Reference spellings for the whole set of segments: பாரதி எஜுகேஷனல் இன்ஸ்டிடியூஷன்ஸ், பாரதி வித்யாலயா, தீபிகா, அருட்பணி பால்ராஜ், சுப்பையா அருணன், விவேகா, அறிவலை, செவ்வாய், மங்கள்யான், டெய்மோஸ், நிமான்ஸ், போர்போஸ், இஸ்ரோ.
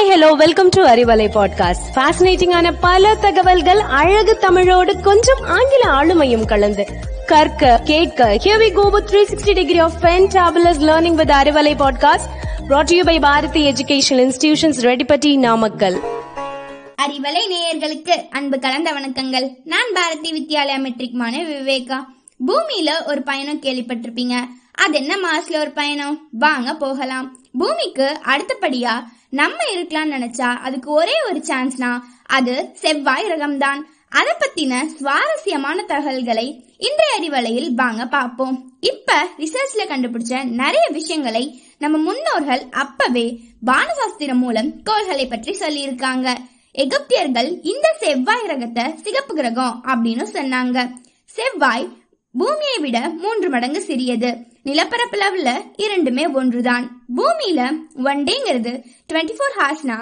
Hi hello welcome to அறிவலை podcast. ஃபேசினேட்டிங்கான பல தகவல்கள் அழகு தமிழோடு கொஞ்சம் ஆங்கில ஆளுமையும் கலந்து கற்க கேட்க here we go with 360 degree of fantabulous learning with அறிவலை podcast brought to you by பாரதி எஜுகேஷனல் இன்ஸ்டிடியூஷன்ஸ் Rettipatti Namakkal. அறிவலை நேயர்களுக்கு அன்பு கலந்த வணக்கங்கள். நான் பாரதி வித்யாலயா மெட்ரிக் மாணவி விவேகா. பூமியில ஒரு பயணம் கேள்விப்பட்டிருப்பீங்க. அது என்ன மாஸ்ல ஒரு பயணம், வாங்க போகலாம். பூமிக்கு அடுத்தபடியா நம்ம இருக்கலாம்னு நினைச்சா அதுக்கு ஒரே ஒரு சான்ஸ்னா அது செவ்வாய் ரகம்தான். அத பத்தின சுவாரஸ்யமான தகவல்களை இன்றைய அறிவலையில் வாங்க பாப்போம். இப்ப ரிசர்ச்ல கண்டுபிடிச்ச நிறைய விஷயங்களை நம்ம முன்னோர்கள் அப்பவே வானசாஸ்திரம் மூலம் கோள்களை பற்றி சொல்லி இருக்காங்க. எகிப்தியர்கள் இந்த செவ்வாய் ரகத்தை சிகப்பு கிரகம் அப்படின்னு சொன்னாங்க. செவ்வாய் பூமியை விட 3 மடங்கு சிறியது. நிலப்பரப்பளவுல இரண்டுமே ஒன்றுதான். பூமியில 1 டேங்கிறது 24 ஹார்ஸ்னா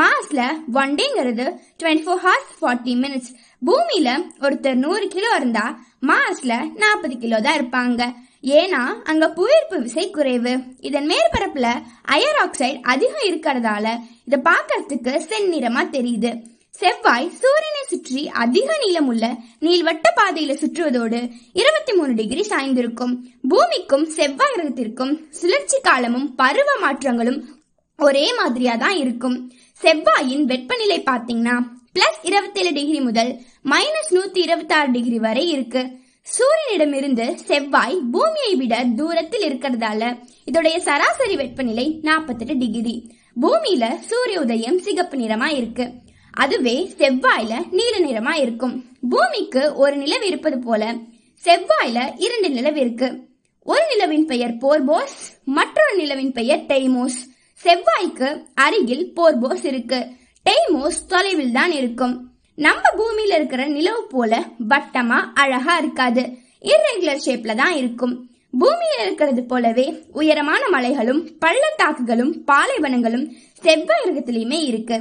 மாஸ்ல 1 டேங்கிறது 24 ஹார்ஸ் 40 மினிட்ஸ். பூமியில ஒருத்தர் 100 கிலோ இருந்தா மாஸ்ல 40 கிலோ தான் இருப்பாங்க. ஏன்னா அங்க புவியீர்ப்பு விசை குறைவு. இதன் மேற்பரப்புல அயர் ஆக்சைடு அதிகம் இருக்கிறதால இத பாக்கிறதுக்கு செந்நிறமா தெரியுது. செவ்வாய் சூரியனை சுற்றி அதிக நீளம் உள்ள நீள்வட்ட பாதையில சுற்றுவதோடு 23 டிகிரி சாய்ந்திருக்கும். பூமிக்கும் செவ்வாய் கிரகத்திற்கும் சுழற்சி காலமும் பருவ மாற்றங்களும் ஒரே மாதிரியா தான் இருக்கும். செவ்வாயின் வெப்பநிலை பாத்தீங்கன்னா +27 டிகிரி முதல் -126 டிகிரி வரை இருக்கு. சூரியனிடமிருந்து செவ்வாய் பூமியை விட தூரத்தில் இருக்கிறதால இதோடைய சராசரி வெப்பநிலை 48 டிகிரி. பூமியில சூரிய உதயம் சிகப்பு நிறமா இருக்கு, அதுவே செவ்வாயில நீல நிறமா இருக்கும். பூமிக்கு ஒரு நிலவு இருப்பது போல செவ்வாயில 2 நிலவு இருக்கு. ஒரு நிலவின் பெயர் போர்போஸ், மற்றொரு நிலவின் பெயர் டெய்மோஸ். செவ்வாய்க்கு அருகில் போர்போஸ் இருக்கு, டெய்மோஸ் தொலைவில் தான் இருக்கும். நம்ம பூமியில இருக்கிற நிலவு போல வட்டமா அழகா இருக்காது, இர்ரெகுலர் ஷேப்ல தான் இருக்கும். பூமியில இருக்கிறது போலவே உயரமான மலைகளும் பள்ளத்தாக்குகளும் பாலைவனங்களும் செவ்வாய் கிரகத்திலயுமே இருக்கு.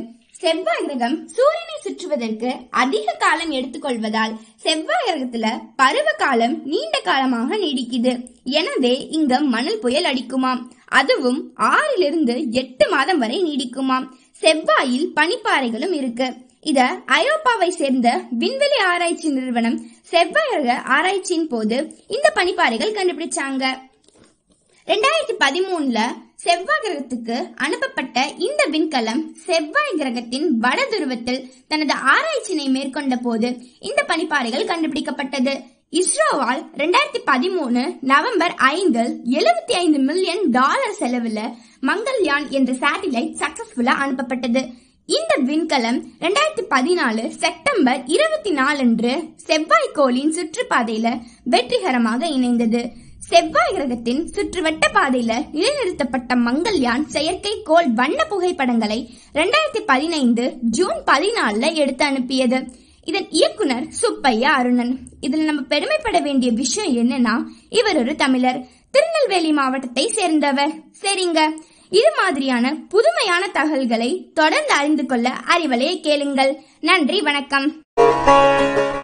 செவ்வாய் கிரகம் சூரியனை சுற்றுவதற்கு அதிக காலம் எடுத்துக்கொள்வதால் செவ்வாய் கிரகத்துல பருவ காலம் நீண்ட காலமாக நீடிக்குது. எனவே இங்க மணல் புயல் அடிக்குமாம், அதுவும் 6 மாதம் வரை நீடிக்குமாம். செவ்வாயில் பனிப்பாறைகளும் இருக்கு. இத ஐரோப்பாவை சேர்ந்த விண்வெளி ஆராய்ச்சி நிறுவனம் செவ்வாய் கிரக ஆராய்ச்சியின் போது இந்த பனிப்பாறைகள் கண்டுபிடிச்சாங்க. 2013 செவ்வாய் கிரகத்துக்கு அனுப்பப்பட்ட இந்த விண்கலம் செவ்வாய் கிரகத்தின் வட துருவத்தில் தனது ஆராய்ச்சியை மேற்கொண்ட போது இந்த பனிப்பாறைகள் கண்டுபிடிக்கப்பட்டது. இஸ்ரோவால் 2013 நவம்பர் 5 $75 மில்லியன் செலவுல மங்கள்யான் என்ற சேட்டிலைட் சக்சஸ்ஃபுல்லா அனுப்பப்பட்டது. இந்த விண்கலம் 2014 செப்டம்பர் 24 அன்று செவ்வாய் கோளின் சுற்றுப்பாதையில வெற்றிகரமாக இணைந்தது. செவ்வாய் கிரகத்தின் சுற்றுவட்ட பாதையில நிலைநிறுத்தப்பட்ட மங்கள்யான் செயற்கைக்கோள் வண்ண புகைப்படங்களை 2015 ஜூன் 14 எடுத்து அனுப்பியது. இதன் இயக்குனர் சுப்பையா அருணன். இதில் நம்ம பெருமைப்பட வேண்டிய விஷயம் என்னன்னா, இவர் ஒரு தமிழர், திருநெல்வேலி மாவட்டத்தை சேர்ந்தவர். சரிங்க, இது மாதிரியான புதுமையான தகவல்களை தொடர்ந்து அறிந்து கொள்ள அறிவலையை கேளுங்கள். நன்றி, வணக்கம்.